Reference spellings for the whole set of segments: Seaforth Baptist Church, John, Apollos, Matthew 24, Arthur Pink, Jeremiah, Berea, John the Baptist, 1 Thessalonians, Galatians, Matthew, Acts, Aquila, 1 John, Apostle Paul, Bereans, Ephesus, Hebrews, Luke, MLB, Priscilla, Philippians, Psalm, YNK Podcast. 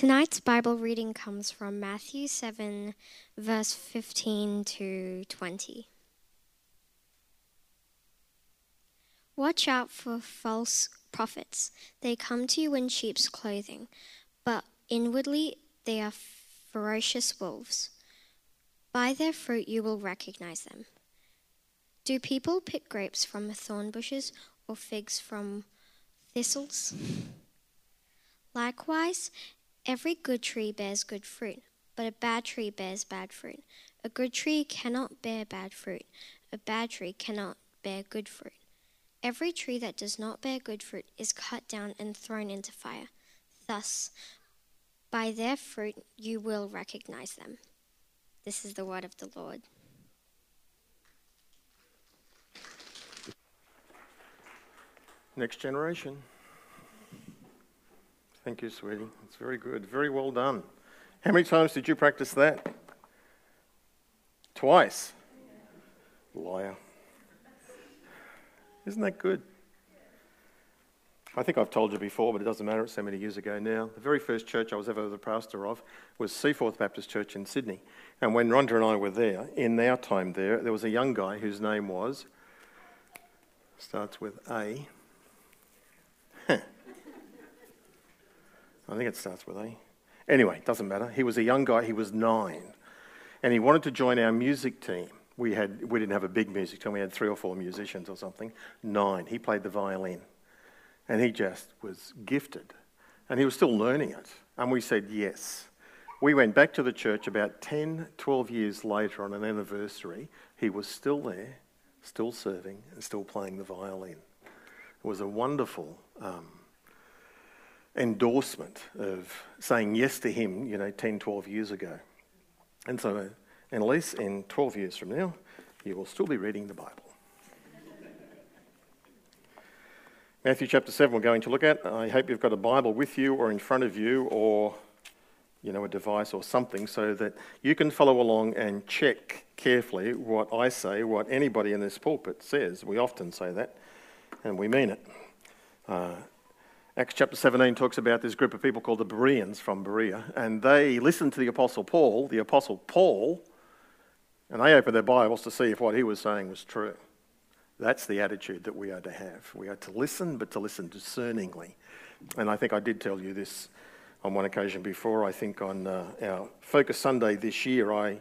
Tonight's Bible reading comes from Matthew 7, verse 15 to 20. Watch out for false prophets. They come to you in sheep's clothing, but inwardly they are ferocious wolves. By their fruit you will recognize them. Do people pick grapes from thorn bushes or figs from thistles? Likewise, every good tree bears good fruit, but a bad tree bears bad fruit. A good tree cannot bear bad fruit. A bad tree cannot bear good fruit. Every tree that does not bear good fruit is cut down and thrown into fire. Thus, by their fruit you will recognize them. This is the word of the Lord. Next generation. Thank you, sweetie. It's very good. Very well done. How many times did you practice that? Twice. Yeah. Liar. Isn't that good? I think I've told you before, but it doesn't matter. It's so many years ago now. The very first church I was ever the pastor of was Seaforth Baptist Church in Sydney. And when Rhonda and I were there, in our time there was a young guy whose name was... starts with A... I think it starts with A. Anyway, it doesn't matter. He was a young guy. He was 9. And he wanted to join our music team. We didn't have a big music team. We had 3 or 4 musicians or something. 9. He played the violin. And he just was gifted. And he was still learning it. And we said yes. We went back to the church about 10, 12 years later on an anniversary. He was still there, still serving, and still playing the violin. It was a wonderful... endorsement of saying yes to him, 10, 12 years ago. And so, Annalise, in 12 years from now, you will still be reading the Bible. Matthew chapter 7 we're going to look at. I hope you've got a Bible with you or in front of you or, a device or something so that you can follow along and check carefully what I say, what anybody in this pulpit says. We often say that, and we mean it. Acts chapter 17 talks about this group of people called the Bereans from Berea, and they listened to the Apostle Paul, and they opened their Bibles to see if what he was saying was true. That's the attitude that we are to have. We are to listen, but to listen discerningly. And I think I did tell you this on one occasion before. I think on our Focus Sunday this year, I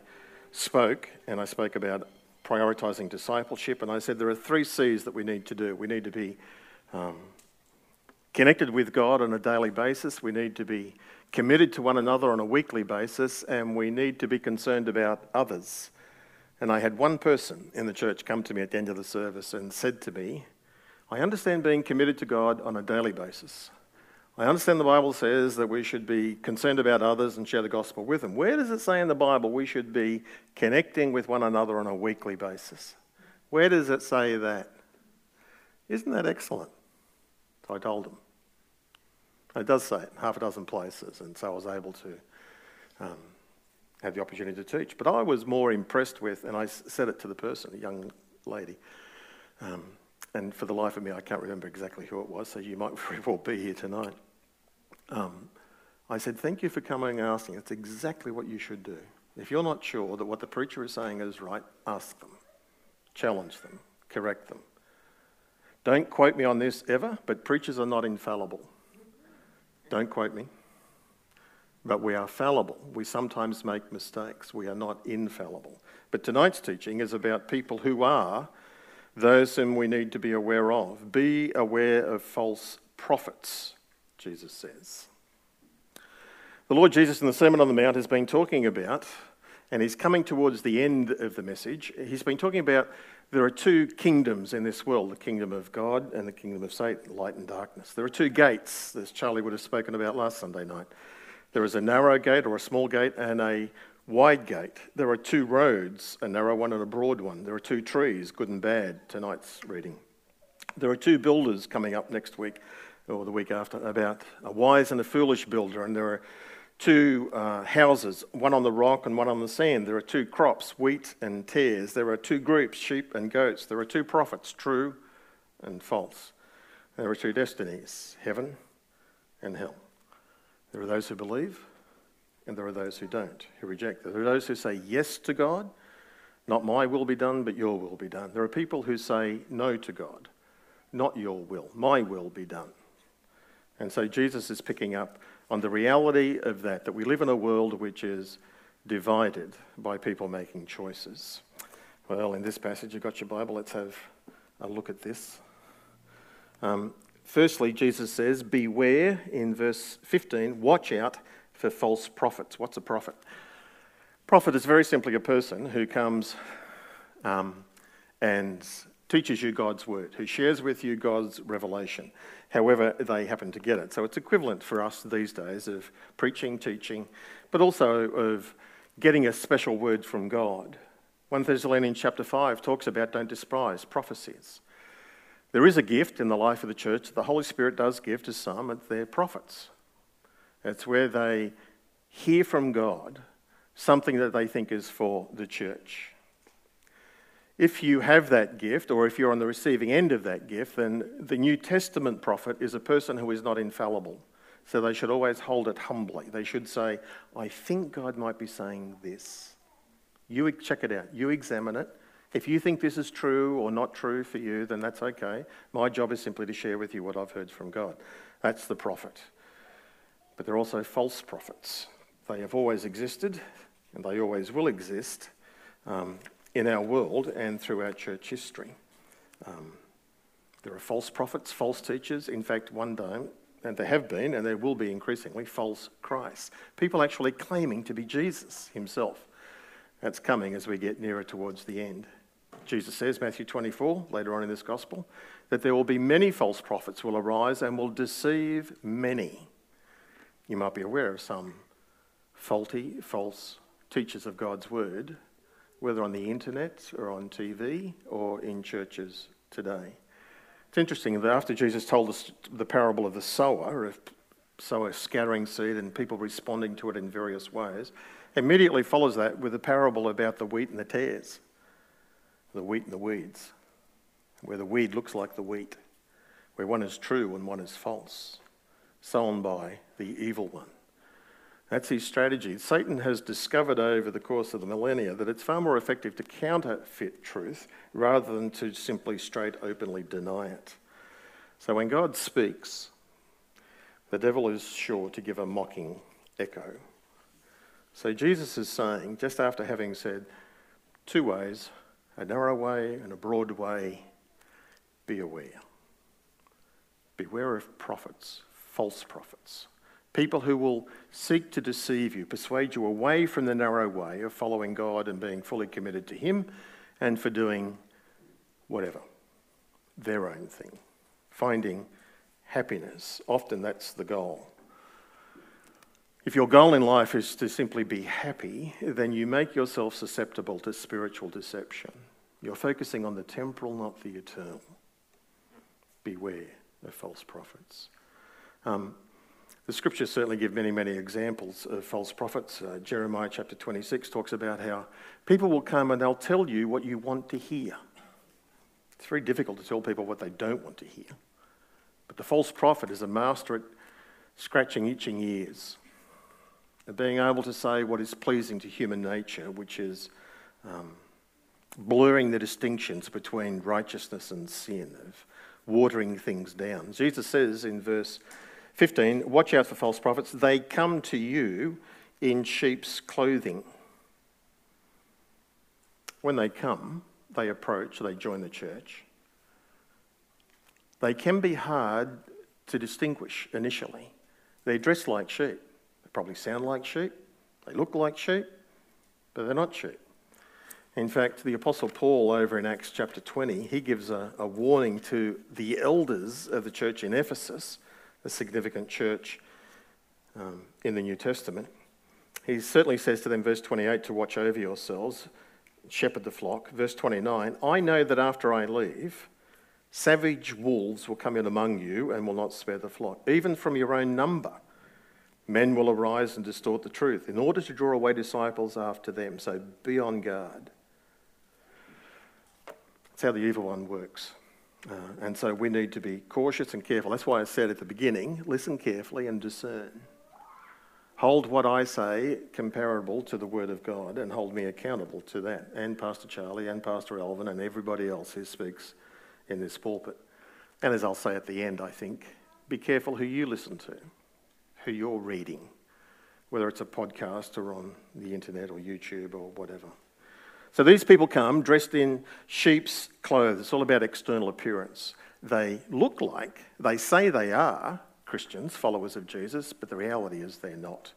spoke about prioritising discipleship, and I said there are 3 C's that we need to do. We need to be... connected with God on a daily basis, we need to be committed to one another on a weekly basis, and we need to be concerned about others. And I had one person in the church come to me at the end of the service and said to me, I understand being committed to God on a daily basis. I understand the Bible says that we should be concerned about others and share the gospel with them. Where does it say in the Bible we should be connecting with one another on a weekly basis? Where does it say that? Isn't that excellent? I told him. It does say it in 6 places, and so I was able to have the opportunity to teach. But I was more impressed with, and I said it to the person, a young lady, and for the life of me, I can't remember exactly who it was, so you might very well be here tonight. I said, thank you for coming and asking. It's exactly what you should do. If you're not sure that what the preacher is saying is right, ask them, challenge them, correct them. Don't quote me on this ever, but preachers are not infallible. Don't quote me. But we are fallible. We sometimes make mistakes. We are not infallible. But tonight's teaching is about people who are those whom we need to be aware of. Be aware of false prophets, Jesus says. The Lord Jesus in the Sermon on the Mount has been talking about, and he's coming towards the end of the message, he's been talking about there are 2 kingdoms in this world, the kingdom of God and the kingdom of Satan, light and darkness. There are 2 gates, as Charlie would have spoken about last Sunday night. There is a narrow gate or a small gate and a wide gate. There are 2 roads, a narrow one and a broad one. There are 2 trees, good and bad, tonight's reading. There are 2 builders coming up next week or the week after about a wise and a foolish builder, and there are 2 houses, one on the rock and one on the sand. There are 2 crops, wheat and tares. There are 2 groups, sheep and goats. There are 2 prophets, true and false. There are 2 destinies, heaven and hell. There are those who believe, and there are those who don't, who reject. There are those who say yes to God, not my will be done, but your will be done. There are people who say no to God, not your will, my will be done. And so Jesus is picking up on the reality of that we live in a world which is divided by people making choices. Well, in this passage, you've got your Bible, let's have a look at this. Firstly, Jesus says, beware, in verse 15, watch out for false prophets. What's a prophet? Prophet is very simply a person who comes and teaches you God's word, who shares with you God's revelation, however they happen to get it. So it's equivalent for us these days of preaching, teaching, but also of getting a special word from God. 1 Thessalonians chapter 5 talks about don't despise prophecies. There is a gift in the life of the church. The Holy Spirit does give to some of their prophets. It's where they hear from God something that they think is for the church. If you have that gift, or if you're on the receiving end of that gift, then the New Testament prophet is a person who is not infallible. So they should always hold it humbly. They should say, I think God might be saying this. You check it out. You examine it. If you think this is true or not true for you, then that's okay. My job is simply to share with you what I've heard from God. That's the prophet. But they're also false prophets. They have always existed, and they always will exist, in our world and through our church history. There are false prophets, false teachers. In fact, one day, and there have been, and there will be increasingly, false Christs. People actually claiming to be Jesus himself. That's coming as we get nearer towards the end. Jesus says, Matthew 24, later on in this gospel, that there will be many false prophets will arise and will deceive many. You might be aware of some faulty, false teachers of God's word, whether on the internet or on TV or in churches today. It's interesting that after Jesus told us the parable of the sower, of sower scattering seed and people responding to it in various ways, immediately follows that with a parable about the wheat and the tares, the wheat and the weeds, where the weed looks like the wheat, where one is true and one is false, sown by the evil one. That's his strategy. Satan has discovered over the course of the millennia that it's far more effective to counterfeit truth rather than to simply straight openly deny it. So when God speaks, the devil is sure to give a mocking echo. So Jesus is saying, just after having said two ways, a narrow way and a broad way, be aware. Beware of prophets, false prophets. People who will seek to deceive you, persuade you away from the narrow way of following God and being fully committed to him and for doing whatever, their own thing, finding happiness. Often that's the goal. If your goal in life is to simply be happy, then you make yourself susceptible to spiritual deception. You're focusing on the temporal, not the eternal. Beware of false prophets. The scriptures certainly give many, many examples of false prophets. Jeremiah chapter 26 talks about how people will come and they'll tell you what you want to hear. It's very difficult to tell people what they don't want to hear. But the false prophet is a master at scratching itching ears, at being able to say what is pleasing to human nature, which is blurring the distinctions between righteousness and sin, of watering things down. Jesus says in verse 15, watch out for false prophets. They come to you in sheep's clothing. When they come, they approach, they join the church. They can be hard to distinguish initially. They're dressed like sheep. They probably sound like sheep. They look like sheep, but they're not sheep. In fact, the Apostle Paul over in Acts chapter 20, he gives a warning to the elders of the church in Ephesus, a significant church in the New Testament. He certainly says to them, verse 28, to watch over yourselves, shepherd the flock. Verse 29, I know that after I leave, savage wolves will come in among you and will not spare the flock. Even from your own number, men will arise and distort the truth in order to draw away disciples after them. So be on guard. That's how the evil one works. And so we need to be cautious and careful. That's why I said at the beginning, listen carefully and discern. Hold what I say comparable to the Word of God and hold me accountable to that, and Pastor Charlie and Pastor Alvin and everybody else who speaks in this pulpit. And as I'll say at the end, I think, be careful who you listen to, who you're reading, whether it's a podcast or on the internet or YouTube or whatever. So these people come dressed in sheep's clothes. It's all about external appearance. They look like, they say they are Christians, followers of Jesus, but the reality is they're not.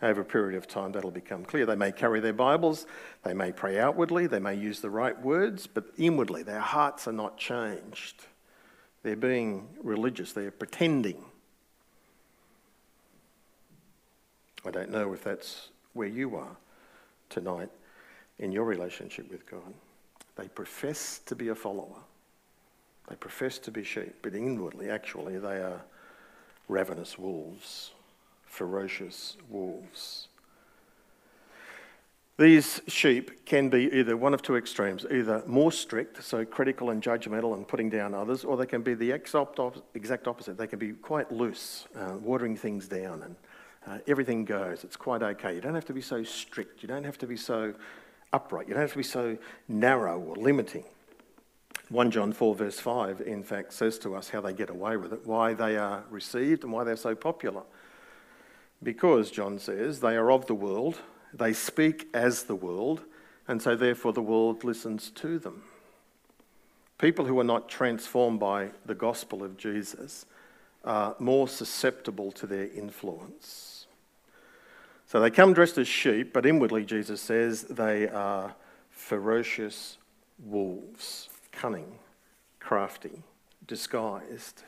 Over a period of time, that'll become clear. They may carry their Bibles, they may pray outwardly, they may use the right words, but inwardly their hearts are not changed. They're being religious, they're pretending. I don't know if that's where you are tonight in your relationship with God. They profess to be a follower. They profess to be sheep, but inwardly, actually, they are ravenous wolves, ferocious wolves. These sheep can be either one of two extremes, either more strict, so critical and judgmental and putting down others, or they can be the exact opposite. They can be quite loose, watering things down, and everything goes. It's quite okay. You don't have to be so strict. You don't have to be so upright. You don't have to be so narrow or limiting. 1 John 4 verse 5, in fact, says to us how they get away with it, why they are received and why they're so popular. Because, John says, they are of the world, they speak as the world, and so therefore the world listens to them. People who are not transformed by the gospel of Jesus are more susceptible to their influence. So they come dressed as sheep, but inwardly, Jesus says, they are ferocious wolves. Cunning, crafty, disguised,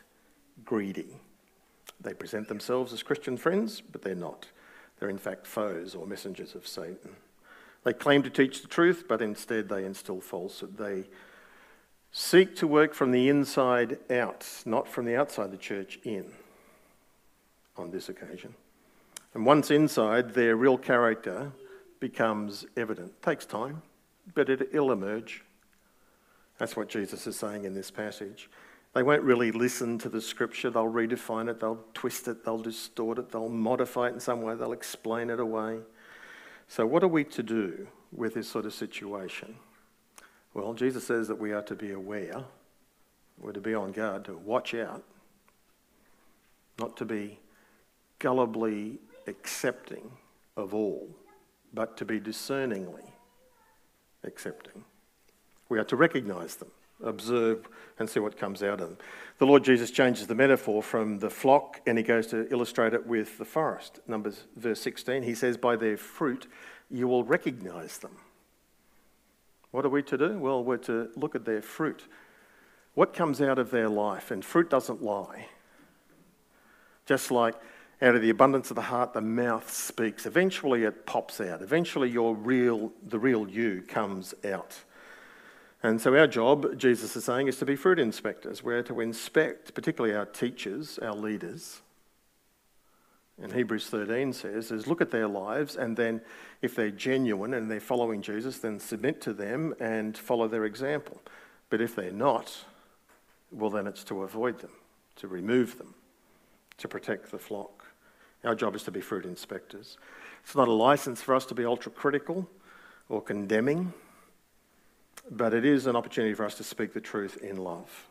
greedy. They present themselves as Christian friends, but they're not. They're in fact foes or messengers of Satan. They claim to teach the truth, but instead they instill falsehood. They seek to work from the inside out, not from the outside the church in, on this occasion. And once inside, their real character becomes evident. It takes time, but it'll emerge. That's what Jesus is saying in this passage. They won't really listen to the scripture. They'll redefine it, they'll twist it, they'll distort it, they'll modify it in some way, they'll explain it away. So what are we to do with this sort of situation? Well, Jesus says that we are to be aware, we're to be on guard, to watch out, not to be gullibly accepting of all, but to be discerningly accepting. We are to recognise them, observe and see what comes out of them. The Lord Jesus changes the metaphor from the flock and he goes to illustrate it with the forest. Numbers verse 16, he says, by their fruit you will recognise them. What are we to do? Well, we're to look at their fruit. What comes out of their life? And fruit doesn't lie. Just like out of the abundance of the heart, the mouth speaks. Eventually it pops out. Eventually the real you comes out. And so our job, Jesus is saying, is to be fruit inspectors. We're to inspect, particularly our teachers, our leaders. And Hebrews 13 says, look at their lives, and then if they're genuine and they're following Jesus, then submit to them and follow their example. But if they're not, well, then it's to avoid them, to remove them, to protect the flock. Our job is to be fruit inspectors. It's not a license for us to be ultra-critical or condemning, but it is an opportunity for us to speak the truth in love.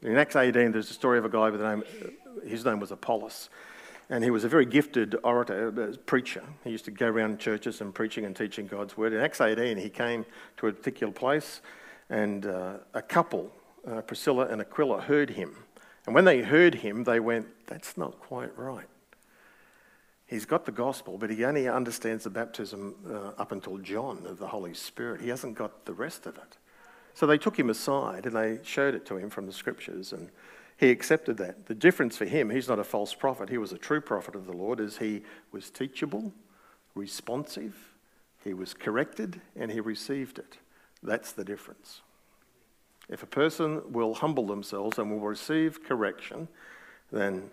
In Acts 18, there's a story of a guy his name was Apollos, and he was a very gifted orator, preacher. He used to go around churches and preaching and teaching God's word. In Acts 18, he came to a particular place, and a couple, Priscilla and Aquila, heard him. And when they heard him, they went, that's not quite right. He's got the gospel, but he only understands the baptism up until John of the Holy Spirit. He hasn't got the rest of it. So they took him aside and they showed it to him from the scriptures, and he accepted that. The difference for him, he's not a false prophet, he was a true prophet of the Lord, is he was teachable, responsive, he was corrected, and he received it. That's the difference. If a person will humble themselves and will receive correction, then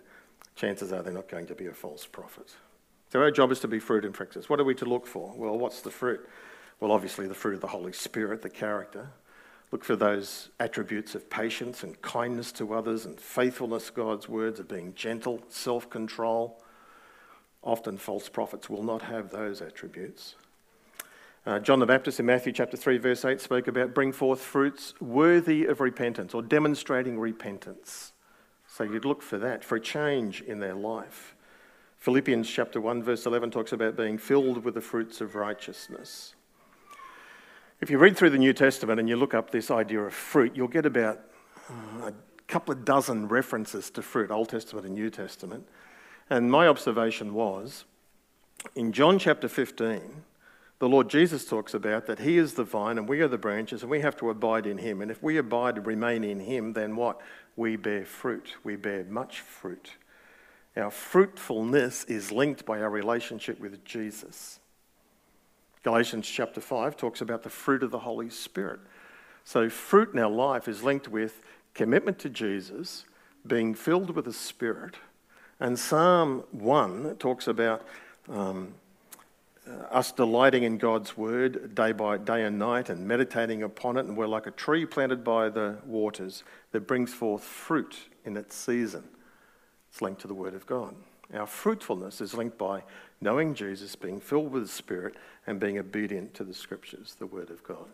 chances are they're not going to be a false prophet. So our job is to be fruit inspectors. What are we to look for? Well, what's the fruit? Well, obviously the fruit of the Holy Spirit, the character. Look for those attributes of patience and kindness to others and faithfulness to God's words, of being gentle, self-control, Often false prophets will not have those attributes. John the Baptist in Matthew chapter 3 verse 8 spoke about bring forth fruits worthy of repentance or demonstrating repentance. So you'd look for that, for a change in their life. Philippians chapter 1 verse 11 talks about being filled with the fruits of righteousness. If you read through the New Testament and you look up this idea of fruit, you'll get about a couple of dozen references to fruit, Old Testament and New Testament. And my observation was, in John chapter 15, the Lord Jesus talks about that he is the vine and we are the branches and we have to abide in him. And if we abide and remain in him, then what? We bear fruit. We bear much fruit. Our fruitfulness is linked by our relationship with Jesus. Galatians chapter 5 talks about the fruit of the Holy Spirit. So fruit in our life is linked with commitment to Jesus, being filled with the Spirit. And Psalm 1 talks about us delighting in God's word day by day and night and meditating upon it, and we're like a tree planted by the waters that brings forth fruit in its season. It's linked to the word of God. Our fruitfulness is linked by knowing Jesus, being filled with the Spirit, and being obedient to the Scriptures, the word of God.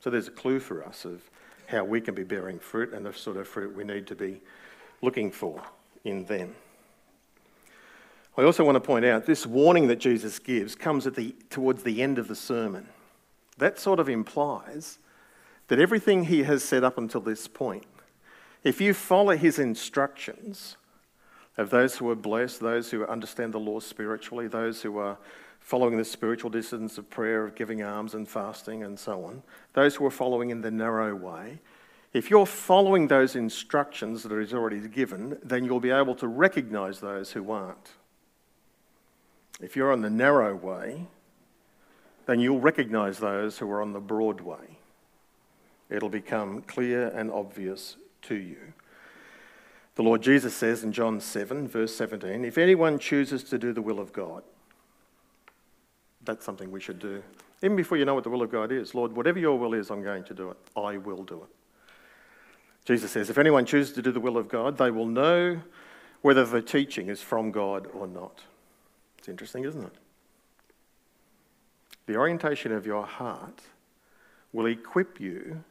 So there's a clue for us of how we can be bearing fruit and the sort of fruit we need to be looking for in them. I also want to point out this warning that Jesus gives comes at towards the end of the sermon. That sort of implies that everything he has said up until this point, if you follow his instructions of those who are blessed, those who understand the law spiritually, those who are following the spiritual disciplines of prayer, of giving alms and fasting and so on, those who are following in the narrow way, if you're following those instructions that he's already given, then you'll be able to recognise those who aren't. If you're on the narrow way, then you'll recognise those who are on the broad way. It'll become clear and obvious to you. The Lord Jesus says in John 7, verse 17, if anyone chooses to do the will of God, that's something we should do. Even before you know what the will of God is, Lord, whatever your will is, I'm going to do it. I will do it. Jesus says, if anyone chooses to do the will of God, they will know whether the teaching is from God or not. It's interesting, isn't it? The orientation of your heart will equip you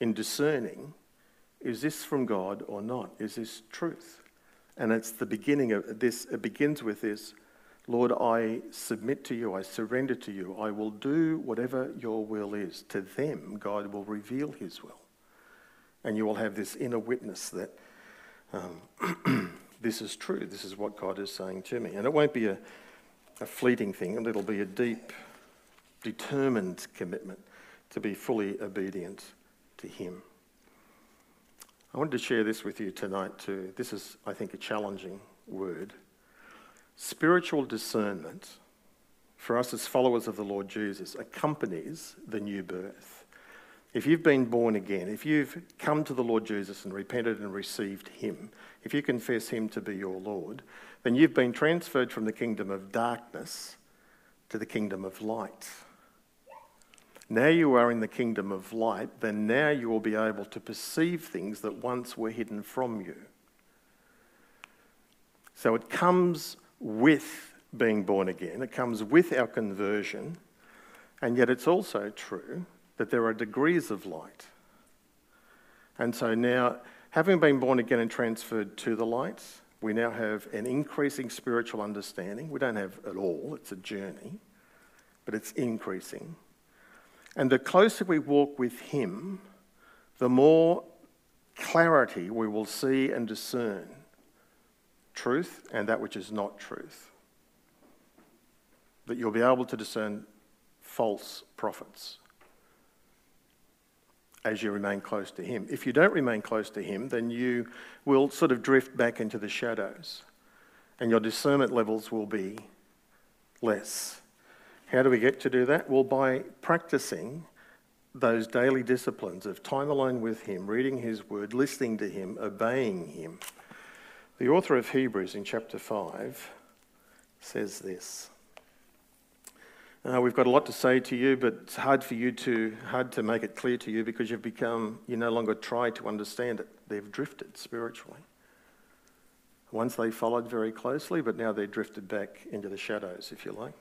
in discerning, is this from God or not? Is this truth? And it's the beginning of this, it begins with this, Lord, I submit to you, I surrender to you, I will do whatever your will is. To them, God will reveal his will. And you will have this inner witness that this is true. This is what God is saying to me. And it won't be a fleeting thing. It'll be a deep, determined commitment to be fully obedient to him. I wanted to share this with you tonight too. This is, I think, a challenging word. Spiritual discernment, for us as followers of the Lord Jesus, accompanies the new birth. If you've been born again, if you've come to the Lord Jesus and repented and received him, if you confess him to be your Lord, then you've been transferred from the kingdom of darkness to the kingdom of light. Now you are in the kingdom of light, then now you will be able to perceive things that once were hidden from you. So it comes with being born again, it comes with our conversion, and yet it's also true that there are degrees of light. And so now, having been born again and transferred to the light, we now have an increasing spiritual understanding. We don't have it all, it's a journey, but it's increasing. And the closer we walk with him, the more clarity we will see and discern truth and that which is not truth. That you'll be able to discern false prophets as you remain close to him. If you don't remain close to him, then you will sort of drift back into the shadows and your discernment levels will be less. How do we get to do that? Well, by practicing those daily disciplines of time alone with him, reading his word, listening to him, obeying him. The author of Hebrews in chapter 5 says this. We've got a lot to say to you, but it's hard to make it clear to you because you no longer try to understand it. They've drifted spiritually. I Once they followed very closely, but now they drifted back into the shadows, if you like.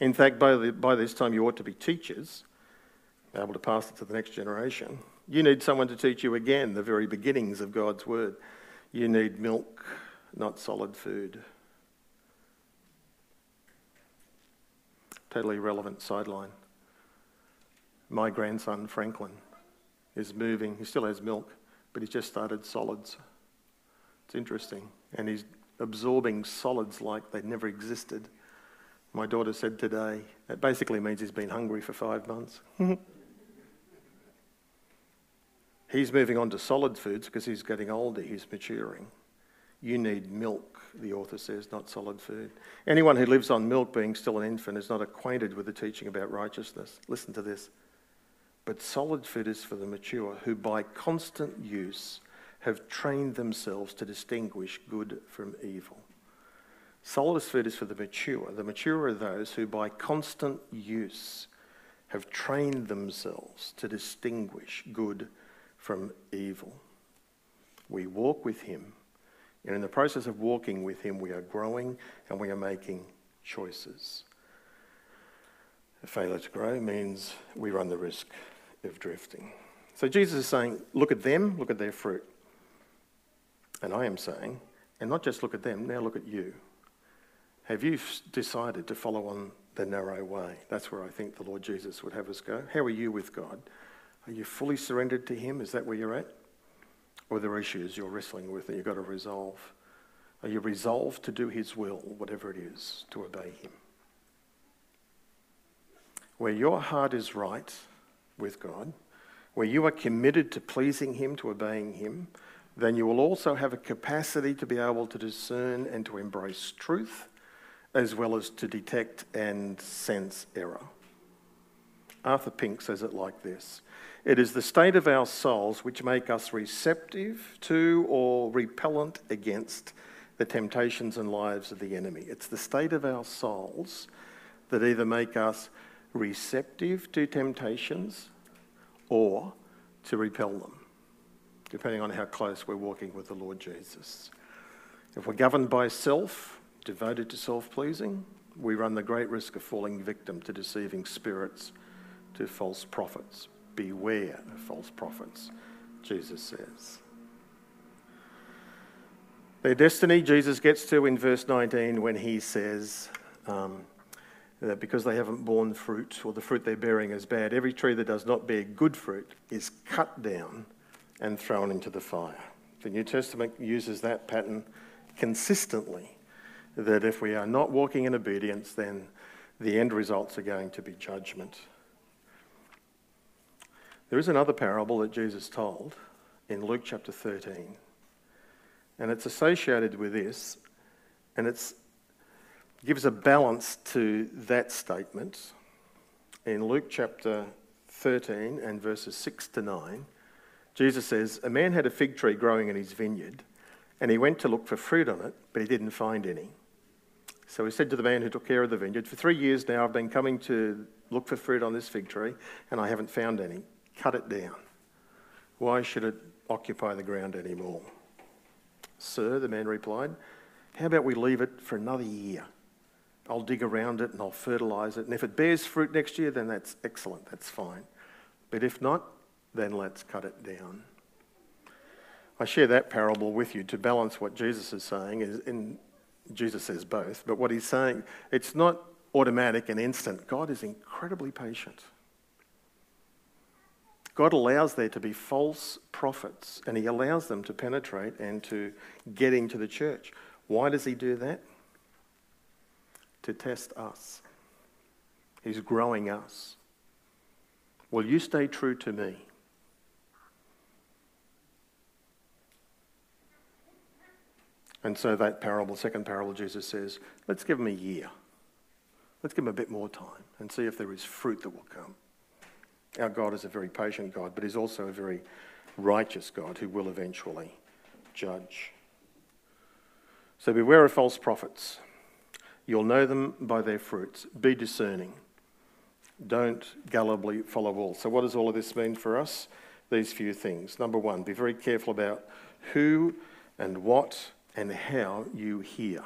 In fact, by this time you ought to be teachers, able to pass it to the next generation. You need someone to teach you again the very beginnings of God's word. You need milk, not solid food. Totally relevant sideline. My grandson, Franklin, is moving. He still has milk, but he's just started solids. It's interesting. And he's absorbing solids like they never existed. My daughter said today, that basically means he's been hungry for 5 months. He's moving on to solid foods because he's getting older, he's maturing. You need milk, the author says, not solid food. Anyone who lives on milk, being still an infant, is not acquainted with the teaching about righteousness. Listen to this. But solid food is for the mature, who by constant use have trained themselves to distinguish good from evil. Solid food is for the mature. The mature are those who by constant use have trained themselves to distinguish good from evil. We walk with him, and in the process of walking with him, we are growing and we are making choices. A failure to grow means we run the risk of drifting. So Jesus is saying, look at them, look at their fruit. And I am saying, and not just look at them, now look at you. Have you decided to follow on the narrow way? That's where I think the Lord Jesus would have us go. How are you with God? Are you fully surrendered to him? Is that where you're at? Or are there issues you're wrestling with that you've got to resolve? Are you resolved to do his will, whatever it is, to obey him? Where your heart is right with God, where you are committed to pleasing him, to obeying him, then you will also have a capacity to be able to discern and to embrace truth, as well as to detect and sense error. Arthur Pink says it like this: it is the state of our souls which make us receptive to or repellent against the temptations and lies of the enemy. It's the state of our souls that either make us receptive to temptations or to repel them, depending on how close we're walking with the Lord Jesus. If we're governed by self, devoted to self-pleasing, we run the great risk of falling victim to deceiving spirits, to false prophets. Beware of false prophets, Jesus says. Their destiny, Jesus gets to in verse 19 when he says that because they haven't borne fruit, or the fruit they're bearing is bad, every tree that does not bear good fruit is cut down and thrown into the fire. The New Testament uses that pattern consistently, that if we are not walking in obedience, then the end results are going to be judgment. There is another parable that Jesus told in Luke chapter 13, and it's associated with this, and it gives a balance to that statement. In Luke chapter 13 and verses 6 to 9, Jesus says, a man had a fig tree growing in his vineyard, and he went to look for fruit on it, but he didn't find any. So he said to the man who took care of the vineyard, for 3 years now I've been coming to look for fruit on this fig tree, and I haven't found any. Cut it down. Why should it occupy the ground anymore? Sir, the man replied, how about we leave it for another year? I'll dig around it and I'll fertilise it, and if it bears fruit next year, then that's excellent, that's fine. But if not, then let's cut it down. I share that parable with you to balance what Jesus is saying, and Jesus says both, but what he's saying, it's not automatic and instant. God is incredibly patient. God allows there to be false prophets, and he allows them to penetrate and to get into the church. Why does he do that? To test us. He's growing us. Will you stay true to me? And so that parable, second parable, Jesus says, let's give him a year. Let's give him a bit more time and see if there is fruit that will come. Our God is a very patient God, but he's also a very righteous God who will eventually judge. So beware of false prophets. You'll know them by their fruits. Be discerning. Don't gullibly follow all. So what does all of this mean for us? These few things. Number one, be very careful about who and what and how you hear.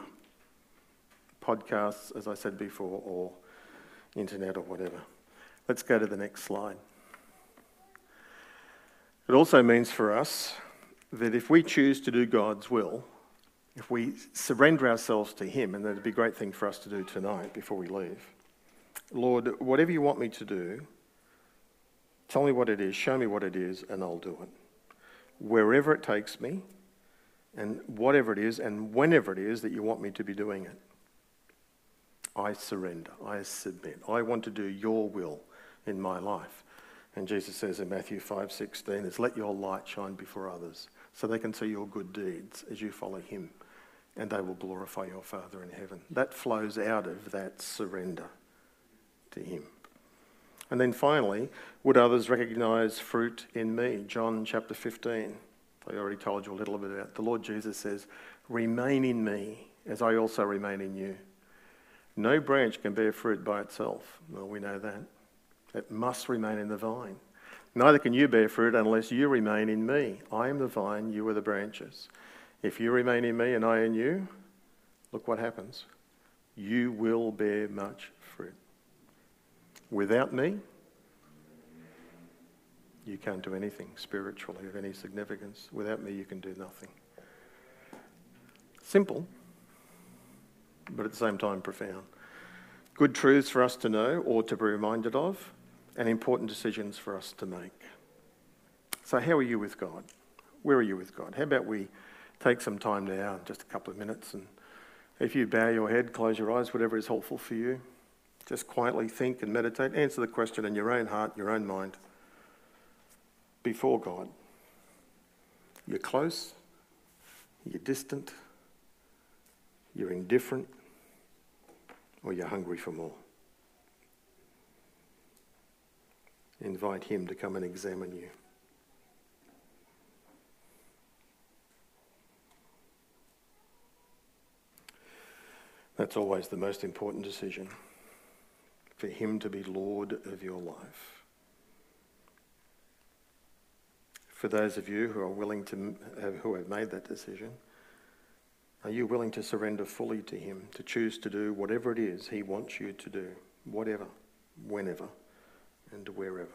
Podcasts, as I said before, or internet or whatever. Let's go to the next slide. It also means for us that if we choose to do God's will, if we surrender ourselves to him, and that'd be a great thing for us to do tonight before we leave. Lord, whatever you want me to do, tell me what it is, show me what it is, and I'll do it. Wherever it takes me, and whatever it is, and whenever it is that you want me to be doing it, I surrender, I submit. I want to do your will in my life. And Jesus says in Matthew 5:16, is let your light shine before others so they can see your good deeds as you follow him, and they will glorify your Father in heaven. That flows out of that surrender to him. And then finally, would others recognise fruit in me? John chapter 15. I already told you a little bit about it. The Lord Jesus says, remain in me as I also remain in you. No branch can bear fruit by itself. Well, we know that. It must remain in the vine. Neither can you bear fruit unless you remain in me. I am the vine, you are the branches. If you remain in me and I in you, look what happens. You will bear much fruit. Without me, you can't do anything spiritually of any significance. Without me, you can do nothing. Simple, but at the same time profound. Good truths for us to know or to be reminded of, and important decisions for us to make. So how are you with God? Where are you with God? How about we take some time now, just a couple of minutes, and if you bow your head, close your eyes, whatever is helpful for you, just quietly think and meditate. Answer the question in your own heart, your own mind, before God. You're close, you're distant, you're indifferent, or you're hungry for more. Invite him to come and examine you. That's always the most important decision, for him to be Lord of your life. For those of you who are willing to, who have made that decision, are you willing to surrender fully to him, to choose to do whatever it is he wants you to do, whatever, whenever, and wherever?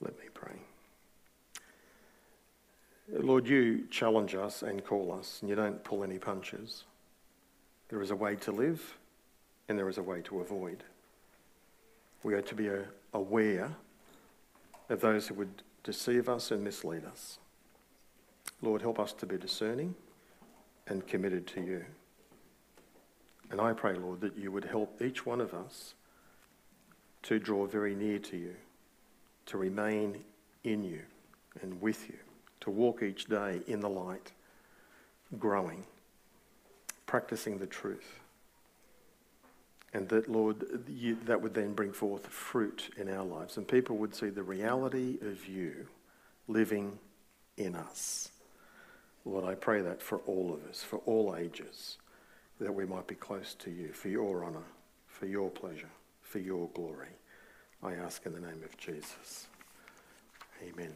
Let me pray. Lord, you challenge us and call us, and you don't pull any punches. There is a way to live, and there is a way to avoid. We are to be aware of those who would deceive us and mislead us. Lord, help us to be discerning and committed to you. And I pray, Lord, that you would help each one of us to draw very near to you, to remain in you and with you, to walk each day in the light, growing, practicing the truth. And that, Lord, that would then bring forth fruit in our lives. And people would see the reality of you living in us. Lord, I pray that for all of us, for all ages, that we might be close to you, for your honour, for your pleasure, for your glory. I ask in the name of Jesus. Amen.